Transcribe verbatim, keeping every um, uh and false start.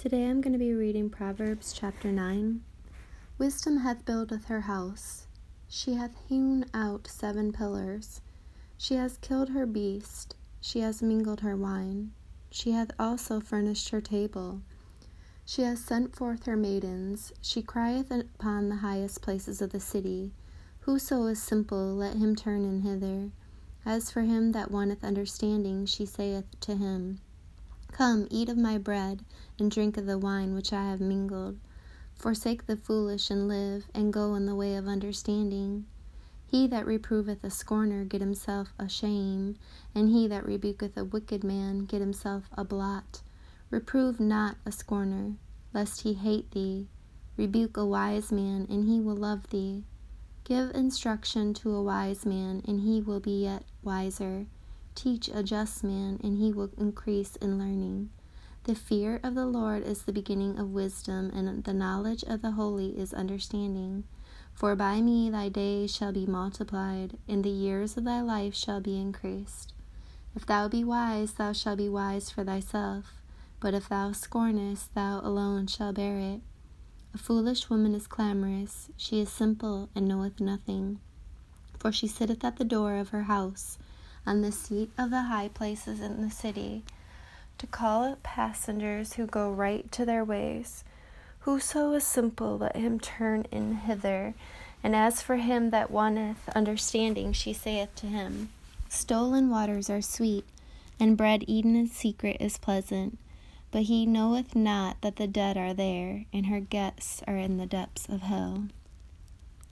Today I'm going to be reading Proverbs chapter nine. Wisdom hath buildeth her house, she hath hewn out seven pillars. She has killed her beast, she has mingled her wine, she hath also furnished her table. She has sent forth her maidens, she crieth upon the highest places of the city. Whoso is simple, let him turn in hither. As for him that wanteth understanding, she saith to him, Come, eat of my bread, and drink of the wine which I have mingled. Forsake the foolish, and live, and go in the way of understanding. He that reproveth a scorner get himself a shame, and he that rebuketh a wicked man get himself a blot. Reprove not a scorner, lest he hate thee. Rebuke a wise man, and he will love thee. Give instruction to a wise man, and he will be yet wiser. Teach a just man, and he will increase in learning. The fear of the Lord is the beginning of wisdom, and the knowledge of the holy is understanding. For by me thy days shall be multiplied, and the years of thy life shall be increased. If thou be wise, thou shalt be wise for thyself, but if thou scornest, thou alone shalt bear it. A foolish woman is clamorous, she is simple, and knoweth nothing. For she sitteth at the door of her house, on the seat of the high places in the city, to call up passengers who go right to their ways. Whoso is simple, let him turn in hither. And as for him that wanteth understanding, she saith to him, Stolen waters are sweet, and bread eaten in secret is pleasant. But he knoweth not that the dead are there, and her guests are in the depths of hell.